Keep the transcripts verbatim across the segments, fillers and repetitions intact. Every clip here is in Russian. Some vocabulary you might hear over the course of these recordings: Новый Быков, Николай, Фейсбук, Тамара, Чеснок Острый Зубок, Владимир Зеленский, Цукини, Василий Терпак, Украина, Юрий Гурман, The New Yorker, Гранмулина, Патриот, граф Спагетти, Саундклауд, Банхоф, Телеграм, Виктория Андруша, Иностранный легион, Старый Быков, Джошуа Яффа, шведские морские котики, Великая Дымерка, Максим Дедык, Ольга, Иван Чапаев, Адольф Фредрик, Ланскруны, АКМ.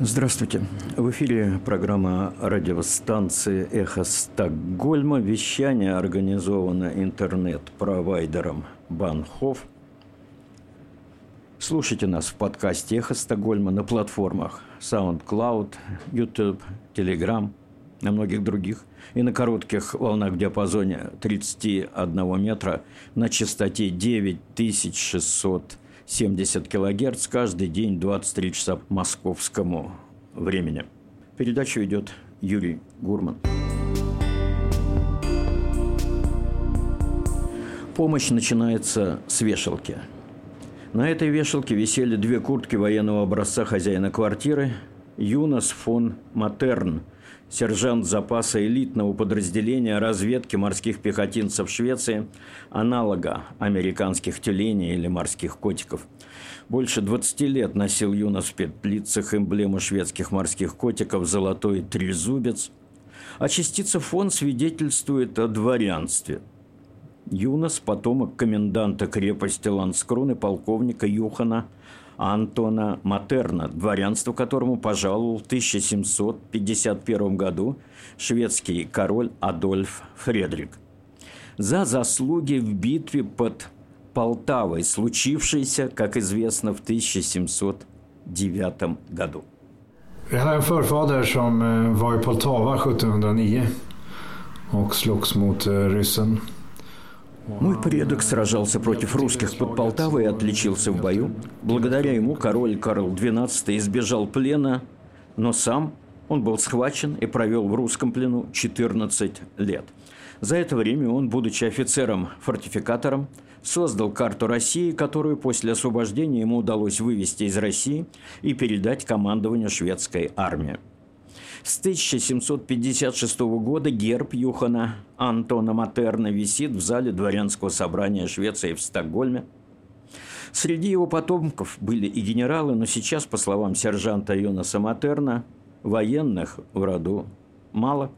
Здравствуйте. В эфире программа радиостанции «Эхо Стокгольма». Вещание организовано интернет-провайдером Банхоф. Слушайте нас в подкасте «Эхо Стокгольма» на платформах Саундклауд, Ютуб, Телеграм, на многих других. И на коротких волнах в диапазоне тридцать один метра на частоте девять тысяч шестьсот семьдесят килогерц каждый день двадцать три часа по московскому времени. Передачу ведет Юрий Гурман. Помощь начинается с вешалки. На этой вешалке висели две куртки военного образца хозяина квартиры Юнас фон Матерн, сержант запаса элитного подразделения разведки морских пехотинцев Швеции, аналога американских тюленей или морских котиков. Больше двадцати лет носил Юнас в петлицах эмблему шведских морских котиков «Золотой трезубец», а частица фон свидетельствует о дворянстве. Юнас – потомок коменданта крепости Ланскруны полковника Юхана Антона Матерна, дворянство которому пожаловал в тысяча семьсот пятьдесят первом году шведский король Адольф Фредрик за заслуги в битве под Полтавой, случившейся, как известно, в тысяча семьсот девятом году. Я имею форфадер, который был в Полтаве в тысяча семьсот девятом и слёгс мот русен. Мой предок сражался против русских под Полтавой и отличился в бою. Благодаря ему король Карл двенадцатый избежал плена, но сам он был схвачен и провел в русском плену четырнадцать лет. За это время он, будучи офицером-фортификатором, создал карту России, которую после освобождения ему удалось вывести из России и передать командованию шведской армии. С тысяча семьсот пятьдесят шестого года герб Юхана Антона Матерна висит в зале Дворянского собрания Швеции в Стокгольме. Среди его потомков были и генералы, но сейчас, по словам сержанта Юнаса Матерна, военных в роду мало.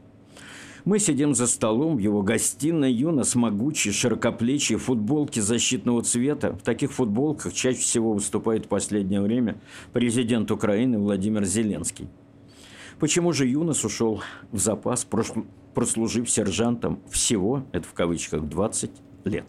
Мы сидим за столом в его гостиной. Юнас – могучий, широкоплечий, в футболке защитного цвета. В таких футболках чаще всего выступает в последнее время президент Украины Владимир Зеленский. Почему же Юнас ушел в запас, прослужив сержантом всего, это в кавычках, двадцать лет?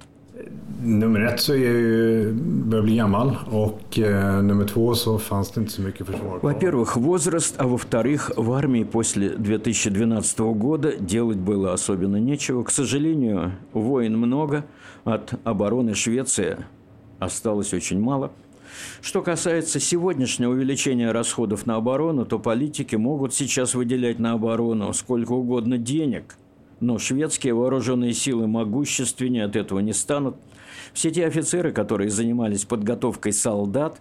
Во-первых, возраст, а во-вторых, в армии после две тысячи двенадцатого года делать было особенно нечего. К сожалению, войн много, от обороны Швеции осталось очень мало. Что касается сегодняшнего увеличения расходов на оборону, то политики могут сейчас выделять на оборону сколько угодно денег, но шведские вооруженные силы могущественнее от этого не станут. Все те офицеры, которые занимались подготовкой солдат,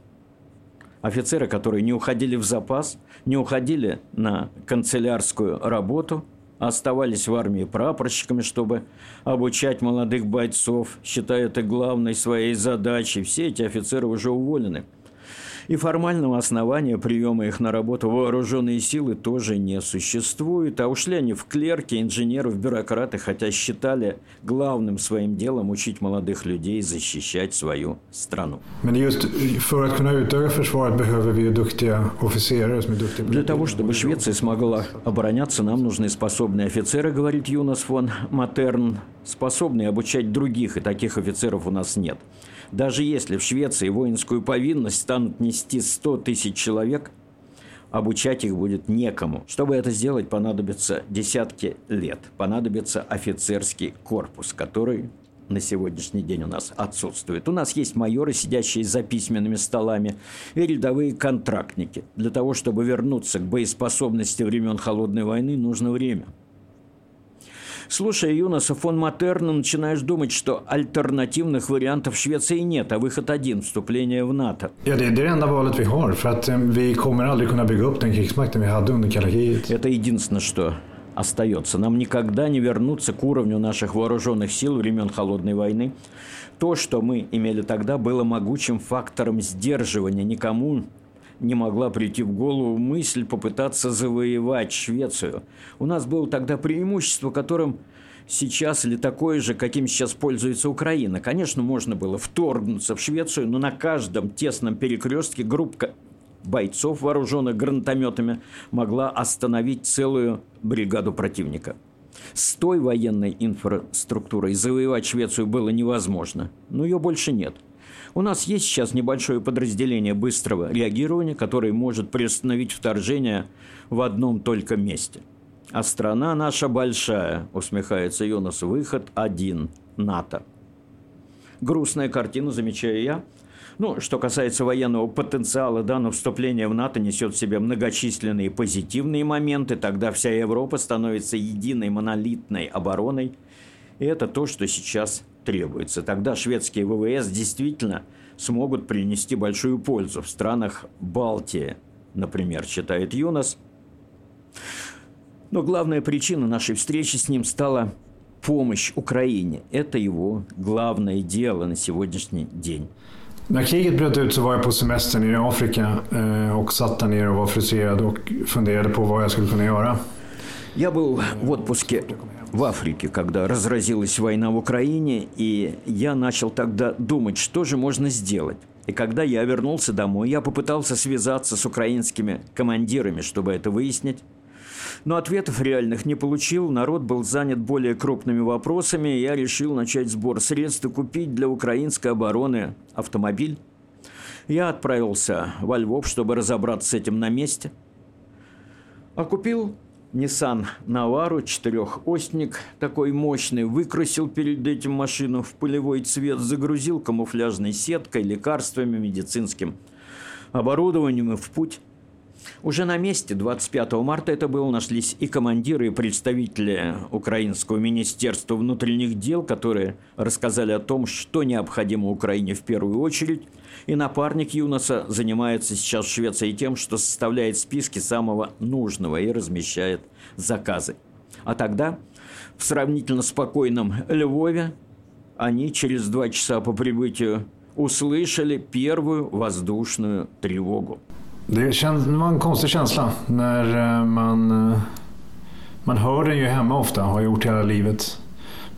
офицеры, которые не уходили в запас, не уходили на канцелярскую работу, оставались в армии прапорщиками, чтобы обучать молодых бойцов, считая это главной своей задачей. Все эти офицеры уже уволены. И формального основания приема их на работу в вооруженные силы тоже не существует. А ушли они в клерки, инженеры, в бюрократы, хотя считали главным своим делом учить молодых людей защищать свою страну. Для того, чтобы Швеция смогла обороняться, нам нужны способные офицеры, говорит Юнас фон Матерн. Способные обучать других, и таких офицеров у нас нет. Даже если в Швеции воинскую повинность станут нести сто тысяч человек, обучать их будет некому. Чтобы это сделать, понадобится десятки лет. Понадобится офицерский корпус, который на сегодняшний день у нас отсутствует. У нас есть майоры, сидящие за письменными столами, и рядовые контрактники. Для того, чтобы вернуться к боеспособности времен Холодной войны, нужно время. Слушая Юнаса фон Матерна, начинаешь думать, что альтернативных вариантов Швеции нет, а выход один – вступление в НАТО. Это единственное, что остается. Нам никогда не вернуться к уровню наших вооруженных сил времен Холодной войны. То, что мы имели тогда, было могучим фактором сдерживания. Никому не могла прийти в голову мысль попытаться завоевать Швецию. У нас было тогда преимущество, которым сейчас или такое же, каким сейчас пользуется Украина. Конечно, можно было вторгнуться в Швецию, но на каждом тесном перекрестке группа бойцов, вооруженных гранатометами, могла остановить целую бригаду противника. С той военной инфраструктурой завоевать Швецию было невозможно, но ее больше нет. У нас есть сейчас небольшое подразделение быстрого реагирования, которое может приостановить вторжение в одном только месте. А страна наша большая, усмехается Юнас, выход один – НАТО. Грустная картина, замечаю я. Ну, что касается военного потенциала, данного вступления в НАТО несет в себе многочисленные позитивные моменты, тогда вся Европа становится единой монолитной обороной. И это то, что сейчас требуется. Тогда шведские ВВС действительно смогут принести большую пользу в странах Балтии, например, считает Юнас. Но главная причина нашей встречи с ним стала помощь Украине. Это его главное дело на сегодняшний день. När kriget bröt ut så var jag på semestern i Afrika och satt där nere och var frustrerad och funderade på vad jag skulle kunna göra. Я был в отпуске в Африке, когда разразилась война в Украине, и я начал тогда думать, что же можно сделать. И когда я вернулся домой, я попытался связаться с украинскими командирами, чтобы это выяснить. Но ответов реальных не получил, народ был занят более крупными вопросами, и я решил начать сбор средств и купить для украинской обороны автомобиль. Я отправился во Львов, чтобы разобраться с этим на месте. А купил Ниссан Навару, четырехосник, такой мощный, выкрасил перед этим машину в пылевой цвет, загрузил камуфляжной сеткой, лекарствами, медицинским оборудованием и в путь. Уже на месте, двадцать пятого марта это было, нашлись и командиры, и представители Украинского министерства внутренних дел, которые рассказали о том, что необходимо Украине в первую очередь. И напарник Юнаса занимается сейчас в Швеции тем, что составляет списки самого нужного и размещает заказы. А тогда, в сравнительно спокойном Львове, они через два часа по прибытию услышали первую воздушную тревогу. Det var en konstig känsla när man, man hör den ju hemma ofta, har gjort hela livet.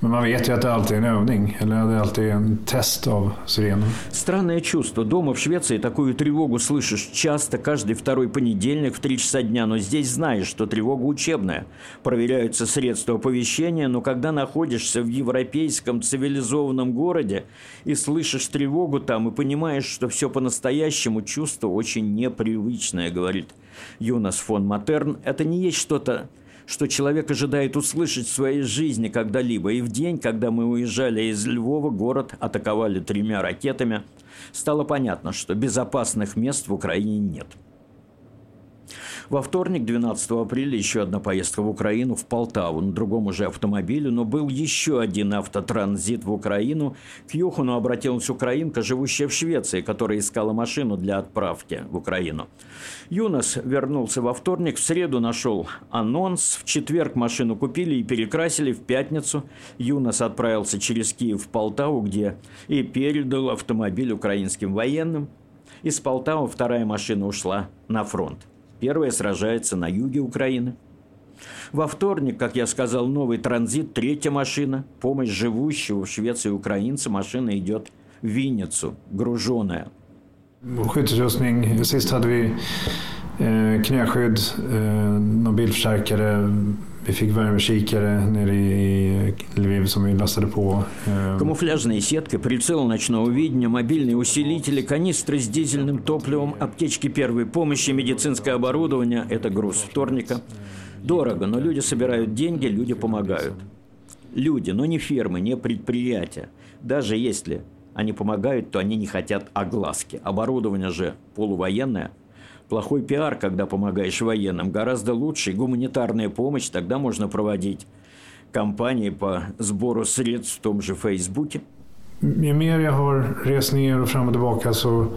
Men man vet ju att det alltid är en övning, eller det alltid är en test av sirenen. Странное чувство. Дома в Швеции такую тревогу слышишь часто, каждый второй понедельник в три часа дня. Но здесь знаешь, что тревога учебная. Проверяются средства оповещения, но когда находишься в европейском цивилизованном городе и слышишь тревогу там, и понимаешь, что все по-настоящему, чувство очень непривычное, говорит Юнас фон Матерн. Это не есть что-то, что человек ожидает услышать в своей жизни когда-либо. И в день, когда мы уезжали из Львова, город атаковали тремя ракетами. Стало понятно, что безопасных мест в Украине нет. Во вторник, двенадцатого апреля, еще одна поездка в Украину, в Полтаву, на другом уже автомобиле. Но был еще один автотранзит в Украину. К Юхану обратилась украинка, живущая в Швеции, которая искала машину для отправки в Украину. Юнас вернулся во вторник, в среду нашел анонс, в четверг машину купили и перекрасили, в пятницу Юнас отправился через Киев в Полтаву, где и передал автомобиль украинским военным. Из Полтавы вторая машина ушла на фронт. Первая сражается на юге Украины. Во вторник, как я сказал, новый транзит, третья машина, помощь живущего в Швеции украинца, машина идет в Винницу, груженная. Skyddsutrustning. Sist hade vi eh, knäskydd, eh, någon bilförstärkare. Vi fick värmekikare nere i Lviv som vi lastade på. Eh. Камуфляжные сетки, прицел ночного видения, мобильные усилители, канистры с дизельным топливом, аптечки первой помощи, медицинское оборудование – это груз вторника. Дорого, но люди собирают деньги, люди помогают. Люди, но не фермы, не предприятия. Даже если они помогают, то они не хотят огласки. Оборудование же полувоенное. Плохой пиар, когда помогаешь военным. Гораздо лучше гуманитарная помощь. Тогда можно проводить кампании по сбору средств в том же Фейсбуке. Ju mer jag har rest ner och fram och tillbaka så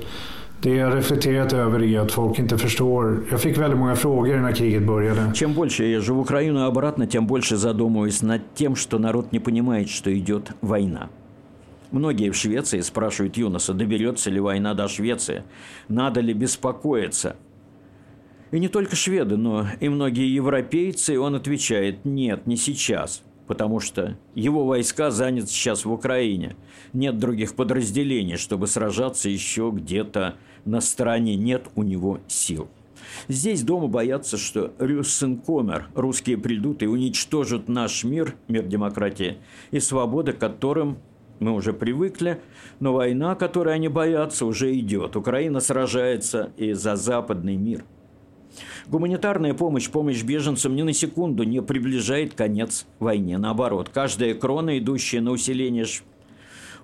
det jag reflekterat över är att folk inte förstår. Jag fick väldigt många frågor när kriget började. Чем больше я езжу в Украину и обратно, тем больше задумываюсь над тем, что народ не понимает, что идет война. Многие в Швеции спрашивают Юнаса, доберется ли война до Швеции, надо ли беспокоиться. И не только шведы, но и многие европейцы, и он отвечает, нет, не сейчас. потому что его войска заняты сейчас в Украине. Нет других подразделений, чтобы сражаться еще где-то на стороне. Нет у него сил. Здесь дома боятся, что «рюссенкомер» – русские придут и уничтожат наш мир, мир демократии и свободы, к которым мы уже привыкли, но война, которой они боятся, уже идет. Украина сражается и за западный мир. Гуманитарная помощь, помощь беженцам ни на секунду не приближает конец войне. Наоборот, каждая крона, идущая на усиление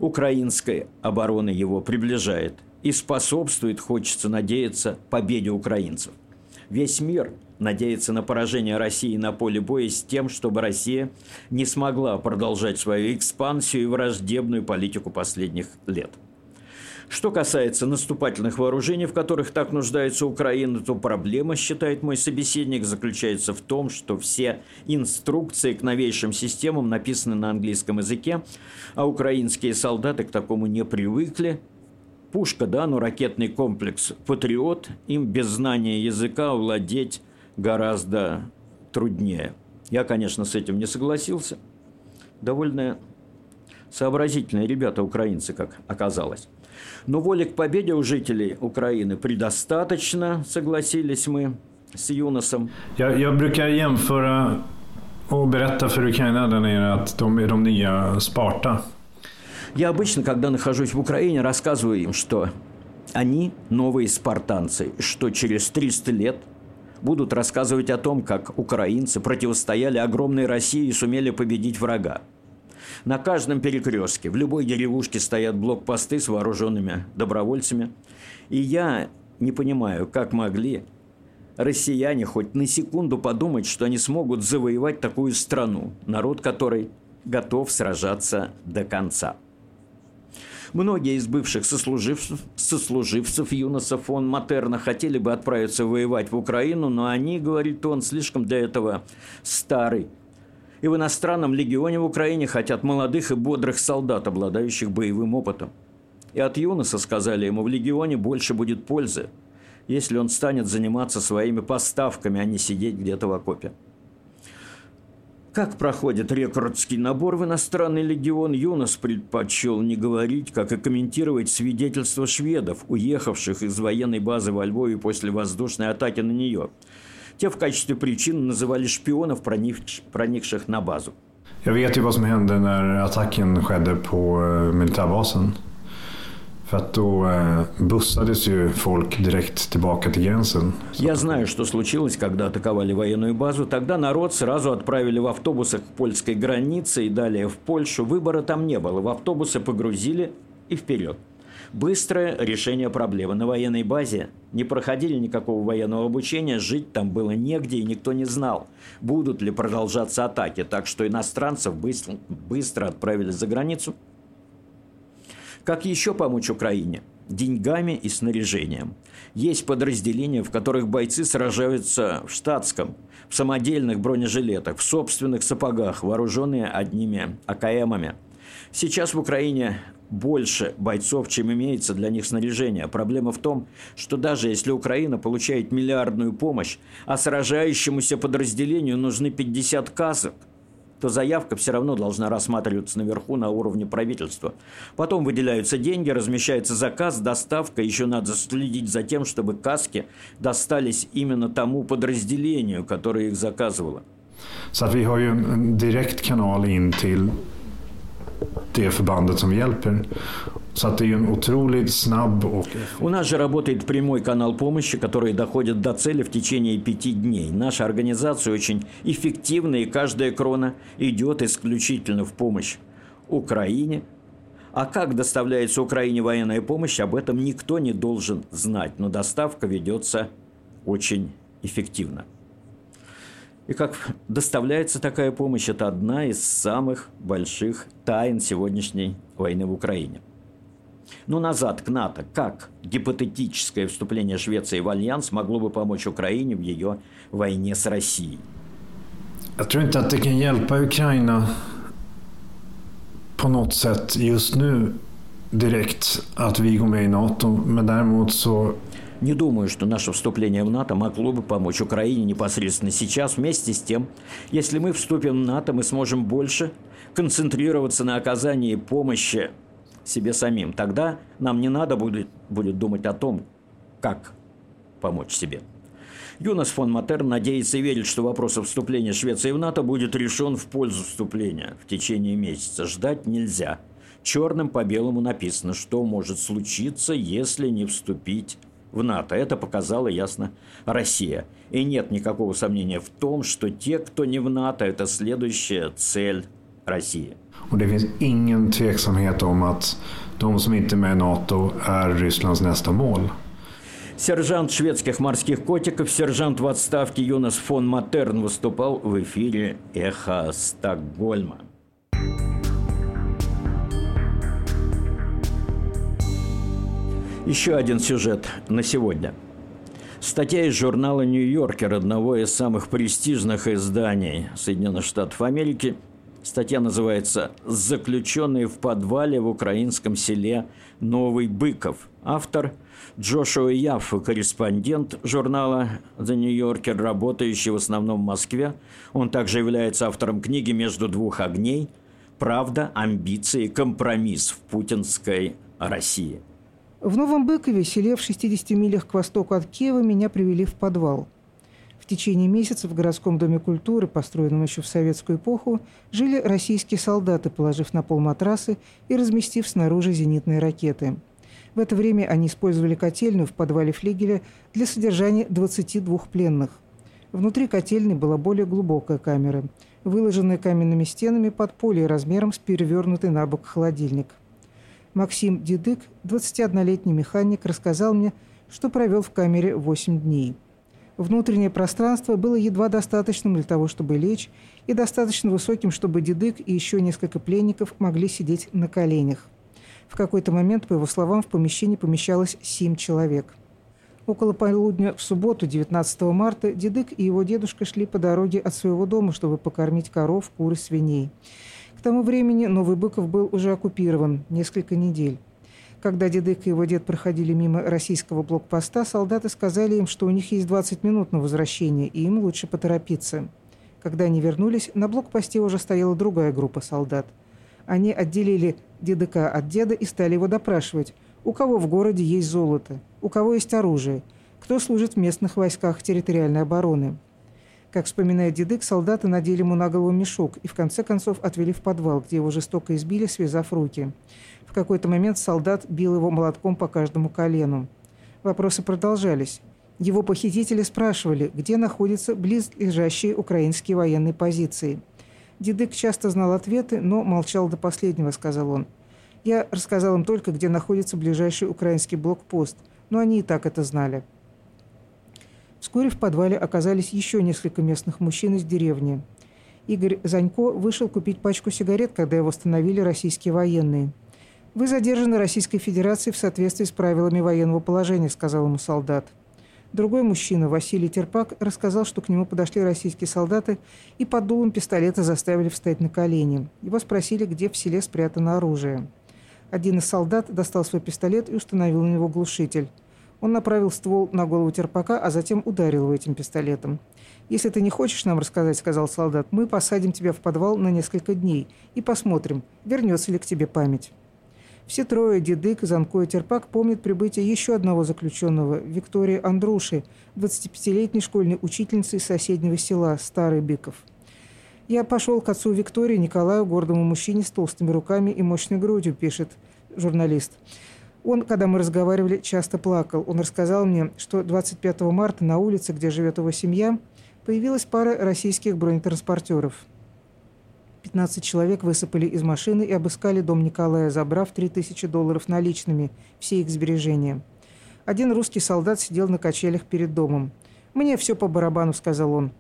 украинской обороны, его приближает. И способствует, хочется надеяться, победе украинцев. Весь мир надеется на поражение России на поле боя с тем, чтобы Россия не смогла продолжать свою экспансию и враждебную политику последних лет. Что касается наступательных вооружений, в которых так нуждается Украина, то проблема, считает мой собеседник, заключается в том, что все инструкции к новейшим системам написаны на английском языке, а украинские солдаты к такому не привыкли. Пушка, да, но ракетный комплекс «Патриот» им без знания языка владеть гораздо труднее. Я, конечно, с этим не согласился. Довольно сообразительные ребята украинцы, как оказалось. Но воли к победе у жителей Украины предостаточно, согласились мы с Юнасом. Я, я брukar jämföra och berätta för Ukraina där nere att de är de nya Sparta. Я обычно, когда нахожусь в Украине, рассказываю им, что они новые спартанцы, что через триста лет будут рассказывать о том, как украинцы противостояли огромной России и сумели победить врага. На каждом перекрестке, в любой деревушке стоят блокпосты с вооруженными добровольцами. И я не понимаю, как могли россияне хоть на секунду подумать, что они смогут завоевать такую страну, народ которой готов сражаться до конца. Многие из бывших сослуживцев, сослуживцев Юнаса фон Матерна хотели бы отправиться воевать в Украину, но они, говорит он, слишком для этого стары. И в иностранном легионе в Украине хотят молодых и бодрых солдат, обладающих боевым опытом. И от Юнаса, сказали ему, в легионе больше будет пользы, если он станет заниматься своими поставками, а не сидеть где-то в окопе. Как проходит рекрутский набор в иностранный легион, Юнас предпочел не говорить, как и комментировать свидетельства шведов, уехавших из военной базы во Львове после воздушной атаки на нее. Те в качестве причин называли шпионов, проникших на базу. Я vet ju vad som hände när attacken skedde på militärbasen. För att då bussades ju folk direkt tillbaka till gränsen. Я знаю, что случилось, когда атаковали военную базу. Тогда народ сразу отправили в автобусах к польской границе и далее в Польшу. Выбора там не было. В автобусы погрузили и вперед. Быстрое решение проблемы. На военной базе не проходили никакого военного обучения. Жить там было негде, и никто не знал, будут ли продолжаться атаки. Так что иностранцев быстро, быстро отправили за границу. Как еще помочь Украине? Деньгами и снаряжением. Есть подразделения, в которых бойцы сражаются в штатском, в самодельных бронежилетах, в собственных сапогах, вооруженные одними АКМами. Сейчас в Украине больше бойцов, чем имеется для них снаряжение. Проблема в том, что даже если Украина получает миллиардную помощь, а сражающемуся подразделению нужны пятьдесят касок, то заявка все равно должна рассматриваться наверху на уровне правительства. Потом выделяются деньги, размещается заказ, доставка. Еще надо следить за тем, чтобы каски достались именно тому подразделению, которое их заказывало. Så att vi har ju en direkt kanal in till det förbandet som hjälper. Så att det är ju en otroligt snabb och... У нас же работает прямой канал помощи, который доходит до цели в течение пяти дней. Наша организация очень эффективна, и каждая крона идет исключительно в помощь Украине. А как доставляется Украине военная помощь, об этом никто не должен знать. Но доставка ведется очень эффективно. И как доставляется такая помощь, это одна из самых больших тайн сегодняшней войны в Украине. Но назад к НАТО. Как гипотетическое вступление Швеции в альянс могло бы помочь Украине в ее войне с Россией? Jag tror inte att det kan hjälpa Ukraina på något sätt just nu direkt att vi går med i NATO, men däremot så не думаю, что наше вступление в НАТО могло бы помочь Украине непосредственно сейчас. Вместе с тем, если мы вступим в НАТО, мы сможем больше концентрироваться на оказании помощи себе самим. Тогда нам не надо будет, будет думать о том, как помочь себе. Юнас фон Матерн надеется и верит, что вопрос о вступлении Швеции в НАТО будет решен в пользу вступления в течение месяца. Ждать нельзя. Черным по белому написано, что может случиться, если не вступить в НАТО. Это показала ясно Россия. И нет никакого сомнения в том, что те, кто не в НАТО, это следующая цель России. Och det finns ingen tveksamhet om att de som inte är med i NATO är Rysslands nästa mål. Сержант шведских морских котиков, сержант в отставке Юнас фон Матерн выступал в эфире «Эхо Стокгольма». Еще один сюжет на сегодня. Статья из журнала New Yorker, одного из самых престижных изданий Соединенных Штатов Америки. Статья называется «Заключенные в подвале в украинском селе Новый Быков». Автор Джошуа Яффа, корреспондент журнала The New Yorker, работающий в основном в Москве. Он также является автором книги «Между двух огней. Правда, амбиции, компромисс в путинской России». В Новом Быкове, селе в шестидесяти милях к востоку от Киева, меня привели в подвал. В течение месяца в городском доме культуры, построенном еще в советскую эпоху, жили российские солдаты, положив на пол матрасы и разместив снаружи зенитные ракеты. В это время они использовали котельную в подвале флигеля для содержания двадцати двух пленных. Внутри котельной была более глубокая камера, выложенная каменными стенами подполье размером с перевернутый на бок холодильник. Максим Дедык, двадцатиоднолетний механик, рассказал мне, что провел в камере восемь дней. Внутреннее пространство было едва достаточным для того, чтобы лечь, и достаточно высоким, чтобы Дедык и еще несколько пленников могли сидеть на коленях. В какой-то момент, по его словам, в помещении помещалось семь человек. Около полудня в субботу, девятнадцатого марта, Дедык и его дедушка шли по дороге от своего дома, чтобы покормить коров, кур и свиней. К тому времени Новый Быков был уже оккупирован несколько недель. Когда Дедык и его дед проходили мимо российского блокпоста, солдаты сказали им, что у них есть двадцать минут на возвращение, и им лучше поторопиться. Когда они вернулись, на блокпосте уже стояла другая группа солдат. Они отделили Дедыка от деда и стали его допрашивать, у кого в городе есть золото, у кого есть оружие, кто служит в местных войсках территориальной обороны. Как вспоминает Дедык, солдаты надели ему на голову мешок и в конце концов отвели в подвал, где его жестоко избили, связав руки. В какой-то момент солдат бил его молотком по каждому колену. Вопросы продолжались. Его похитители спрашивали, где находятся близлежащие украинские военные позиции. Дедык часто знал ответы, но молчал до последнего, сказал он. «Я рассказал им только, где находится ближайший украинский блокпост, но они и так это знали». Вскоре в подвале оказались еще несколько местных мужчин из деревни. Игорь Занько вышел купить пачку сигарет, когда его остановили российские военные. «Вы задержаны Российской Федерацией в соответствии с правилами военного положения», – сказал ему солдат. Другой мужчина, Василий Терпак, рассказал, что к нему подошли российские солдаты и под дулом пистолета заставили встать на колени. Его спросили, где в селе спрятано оружие. Один из солдат достал свой пистолет и установил на него глушитель. Он направил ствол на голову Терпака, а затем ударил его этим пистолетом. «Если ты не хочешь нам рассказать, – сказал солдат, – мы посадим тебя в подвал на несколько дней и посмотрим, вернется ли к тебе память». Все трое – Дедык, Занко и Терпак – помнят прибытие еще одного заключенного – Виктории Андруши, двадцатипятилетней школьной учительницы из соседнего села Старый Быков. «Я пошел к отцу Виктории, Николаю, гордому мужчине с толстыми руками и мощной грудью», – пишет журналист. Он, когда мы разговаривали, часто плакал. Он рассказал мне, что двадцать пятого марта на улице, где живет его семья, появилась пара российских бронетранспортеров. пятнадцать человек высыпали из машины и обыскали дом Николая, забрав три тысячи долларов наличными, все их сбережения. Один русский солдат сидел на качелях перед домом. «Мне все по барабану», – сказал он.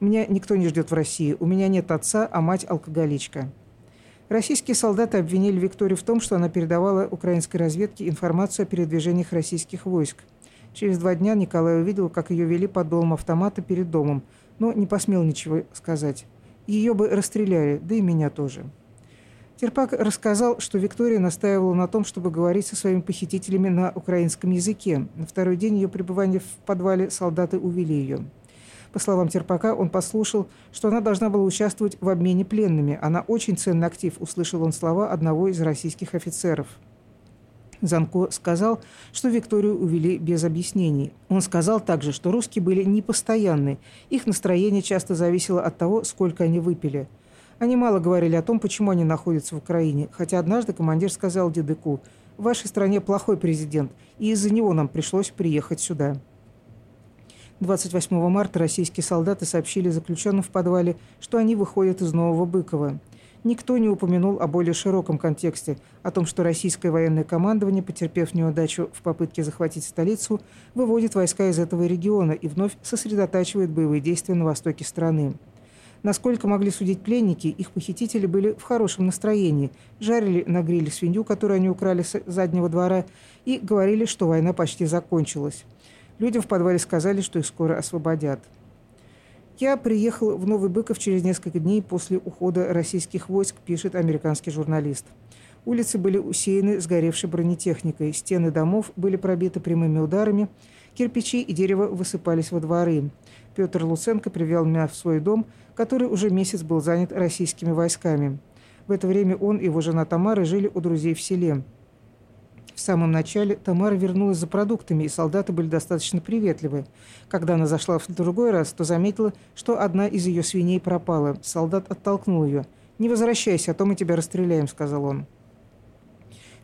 «Меня никто не ждет в России. У меня нет отца, а мать алкоголичка». Российские солдаты обвинили Викторию в том, что она передавала украинской разведке информацию о передвижениях российских войск. Через два дня Николай увидел, как ее вели под дулом автомата перед домом, но не посмел ничего сказать. Ее бы расстреляли, да и меня тоже. Терпак рассказал, что Виктория настаивала на том, чтобы говорить со своими похитителями на украинском языке. На второй день ее пребывания в подвале солдаты увели ее. По словам Терпака, он послушал, что она должна была участвовать в обмене пленными. Она очень ценный актив, услышал он слова одного из российских офицеров. Занько сказал, что Викторию увели без объяснений. Он сказал также, что русские были непостоянны. Их настроение часто зависело от того, сколько они выпили. Они мало говорили о том, почему они находятся в Украине, хотя однажды командир сказал Дедыку: «В вашей стране плохой президент, и из-за него нам пришлось приехать сюда». двадцать восьмого марта российские солдаты сообщили заключенным в подвале, что они выходят из Нового Быкова. Никто не упомянул о более широком контексте, о том, что российское военное командование, потерпев неудачу в попытке захватить столицу, выводит войска из этого региона и вновь сосредотачивает боевые действия на востоке страны. Насколько могли судить пленники, их похитители были в хорошем настроении, жарили на гриле свинью, которую они украли с заднего двора, и говорили, что война почти закончилась. Людям в подвале сказали, что их скоро освободят. «Я приехал в Новый Быков через несколько дней после ухода российских войск», пишет американский журналист. Улицы были усеяны сгоревшей бронетехникой, стены домов были пробиты прямыми ударами, кирпичи и дерево высыпались во дворы. Петр Луценко привел меня в свой дом, который уже месяц был занят российскими войсками. В это время он и его жена Тамара жили у друзей в селе. В самом начале Тамара вернулась за продуктами, и солдаты были достаточно приветливы. Когда она зашла в другой раз, то заметила, что одна из ее свиней пропала. Солдат оттолкнул ее. «Не возвращайся, а то мы тебя расстреляем», — сказал он.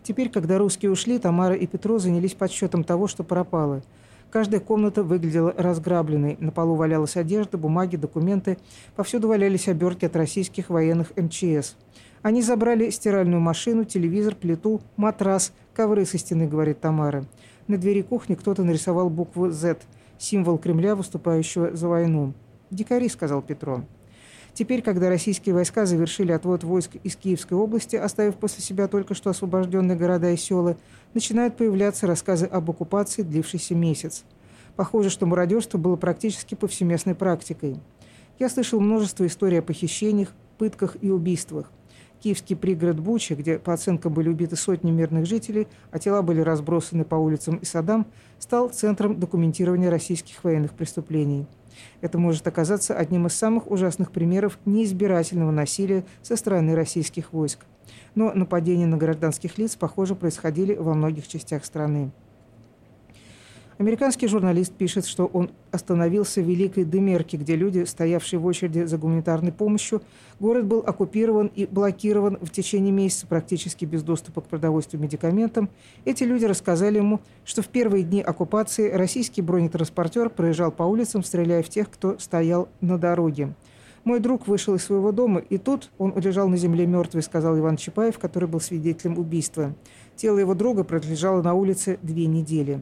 Теперь, когда русские ушли, Тамара и Петро занялись подсчетом того, что пропало. Каждая комната выглядела разграбленной. На полу валялась одежда, бумаги, документы. Повсюду валялись обертки от российских военных эм че эс. «Они забрали стиральную машину, телевизор, плиту, матрас, ковры со стены», — говорит Тамара. На двери кухни кто-то нарисовал букву «зет», символ Кремля, выступающего за войну. «Дикари», — сказал Петро. Теперь, когда российские войска завершили отвод войск из Киевской области, оставив после себя только что освобожденные города и села, начинают появляться рассказы об оккупации, длившейся месяц. Похоже, что мародерство было практически повсеместной практикой. Я слышал множество историй о похищениях, пытках и убийствах. Киевский пригород Буча, где, по оценкам, были убиты сотни мирных жителей, а тела были разбросаны по улицам и садам, стал центром документирования российских военных преступлений. Это может оказаться одним из самых ужасных примеров неизбирательного насилия со стороны российских войск. Но нападения на гражданских лиц, похоже, происходили во многих частях страны. Американский журналист пишет, что он остановился в Великой Дымерке, где люди, стоявшие в очереди за гуманитарной помощью, город был оккупирован и блокирован в течение месяца практически без доступа к продовольствию и медикаментам. Эти люди рассказали ему, что в первые дни оккупации российский бронетранспортер проезжал по улицам, стреляя в тех, кто стоял на дороге. «Мой друг вышел из своего дома, и тут он лежал на земле мертвый», — сказал Иван Чапаев, который был свидетелем убийства. Тело его друга пролежало на улице две недели.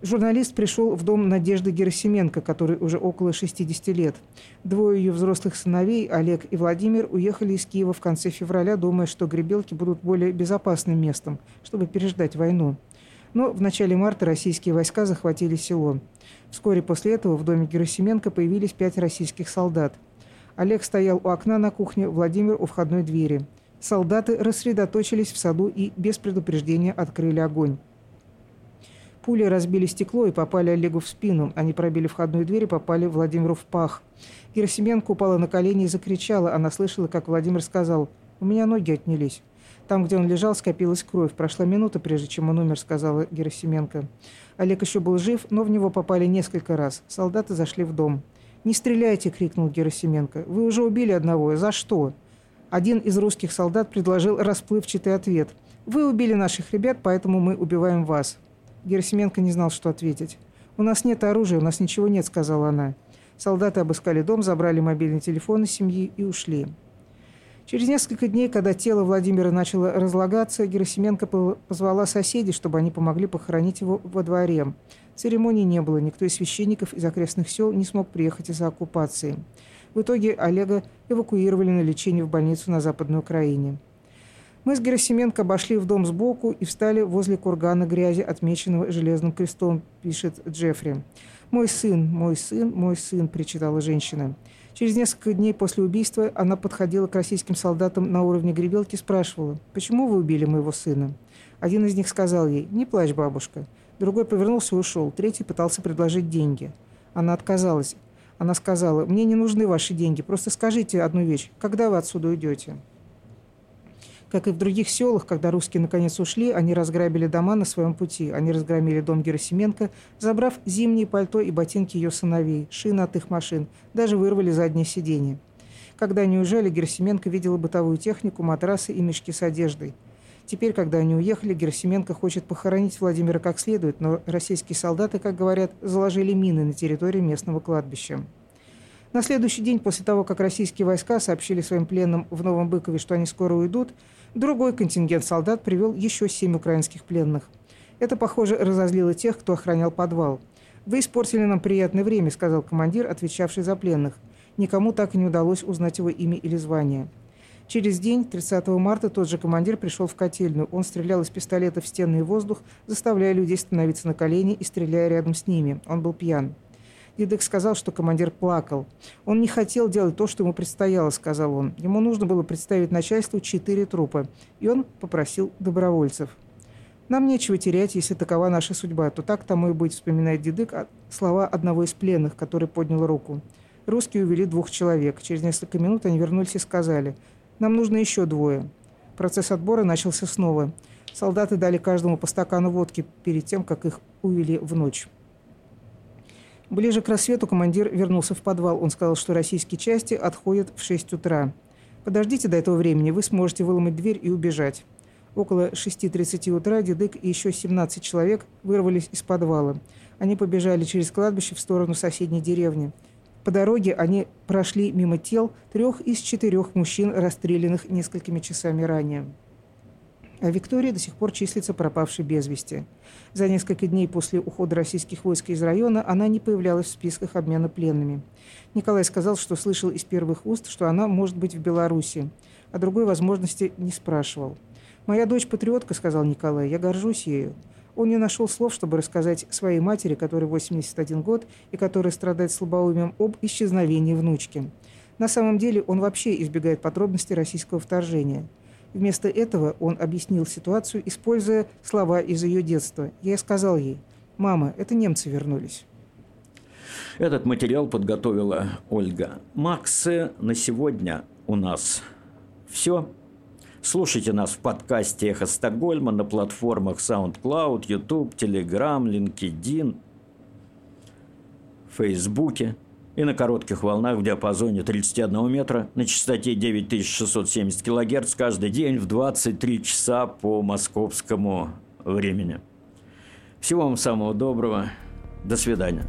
Журналист пришел в дом Надежды Герасименко, которой уже около шестидесяти лет. Двое ее взрослых сыновей, Олег и Владимир, уехали из Киева в конце февраля, думая, что гребелки будут более безопасным местом, чтобы переждать войну. Но в начале марта российские войска захватили село. Вскоре после этого в доме Герасименко появились пять российских солдат. Олег стоял у окна на кухне, Владимир у входной двери. Солдаты рассредоточились в саду и без предупреждения открыли огонь. Пули разбили стекло и попали Олегу в спину. Они пробили входную дверь и попали Владимиру в пах. Герасименко упала на колени и закричала. Она слышала, как Владимир сказал: «У меня ноги отнялись». Там, где он лежал, скопилась кровь. «Прошла минута, прежде чем он умер», — сказала Герасименко. Олег еще был жив, но в него попали несколько раз. Солдаты зашли в дом. «Не стреляйте!» — крикнул Герасименко. «Вы уже убили одного. За что?» Один из русских солдат предложил расплывчатый ответ: «Вы убили наших ребят, поэтому мы убиваем вас». Герасименко не знал, что ответить. «У нас нет оружия, у нас ничего нет», — сказала она. Солдаты обыскали дом, забрали мобильный телефон из семьи и ушли. Через несколько дней, когда тело Владимира начало разлагаться, Герасименко позвала соседей, чтобы они помогли похоронить его во дворе. Церемонии не было, никто из священников из окрестных сел не смог приехать из-за оккупации. В итоге Олега эвакуировали на лечение в больницу на Западной Украине. Мы с Герасименко обошли в дом сбоку и встали возле кургана грязи, отмеченного железным крестом, пишет Джеффри. «Мой сын, мой сын, мой сын», – причитала женщина. Через несколько дней после убийства она подходила к российским солдатам на уровне гребелки и спрашивала: «Почему вы убили моего сына?» Один из них сказал ей: «Не плачь, бабушка». Другой повернулся и ушел. Третий пытался предложить деньги. Она отказалась. Она сказала: «Мне не нужны ваши деньги. Просто скажите одну вещь. Когда вы отсюда уйдете?» Как и в других селах, когда русские наконец ушли, они разграбили дома на своем пути. Они разгромили дом Герасименко, забрав зимние пальто и ботинки ее сыновей, шины от их машин, даже вырвали заднее сиденье. Когда они уезжали, Герасименко видела бытовую технику, матрасы и мешки с одеждой. Теперь, когда они уехали, Герасименко хочет похоронить Владимира как следует, но российские солдаты, как говорят, заложили мины на территории местного кладбища. На следующий день после того, как российские войска сообщили своим пленным в Новом Быкове, что они скоро уйдут, другой контингент солдат привел еще семь украинских пленных. Это, похоже, разозлило тех, кто охранял подвал. «Вы испортили нам приятное время», – сказал командир, отвечавший за пленных. Никому так и не удалось узнать его имя или звание. Через день, тридцатого марта, тот же командир пришел в котельную. Он стрелял из пистолета в стены и воздух, заставляя людей становиться на колени и стреляя рядом с ними. Он был пьян. Дедык сказал, что командир плакал. «Он не хотел делать то, что ему предстояло», – сказал он. «Ему нужно было представить начальству четыре трупа, и он попросил добровольцев». «Нам нечего терять, если такова наша судьба, то так тому и быть», – вспоминает Дедык слова одного из пленных, который поднял руку. Русские увели двух человек. Через несколько минут они вернулись и сказали: «Нам нужно еще двое». Процесс отбора начался снова. Солдаты дали каждому по стакану водки перед тем, как их увели в ночь. Ближе к рассвету командир вернулся в подвал. Он сказал, что российские части отходят в шесть утра. «Подождите до этого времени, вы сможете выломать дверь и убежать». Около шести тридцати утра Дедык и еще семнадцать человек вырвались из подвала. Они побежали через кладбище в сторону соседней деревни. По дороге они прошли мимо тел трех из четырех мужчин, расстрелянных несколькими часами ранее. А Виктория до сих пор числится пропавшей без вести. За несколько дней после ухода российских войск из района она не появлялась в списках обмена пленными. Николай сказал, что слышал из первых уст, что она может быть в Беларуси. О другой возможности не спрашивал. «Моя дочь патриотка», – сказал Николай, – «я горжусь ею». Он не нашел слов, чтобы рассказать своей матери, которой восемьдесят один год и которая страдает слабоумием, об исчезновении внучки. На самом деле он вообще избегает подробностей российского вторжения. Вместо этого он объяснил ситуацию, используя слова из ее детства. «Я сказал ей: мама, это немцы вернулись». Этот материал подготовила Ольга. Макс, на сегодня у нас все. Слушайте нас в подкасте «Эхо Стокгольма» на платформах Саундклауд, Ютуб, Телеграм, LinkedIn, Фейсбуке и на коротких волнах в диапазоне тридцать один метра на частоте девять тысяч шестьсот семьдесят килогерц каждый день в двадцать три часа по московскому времени. Всего вам самого доброго. До свидания.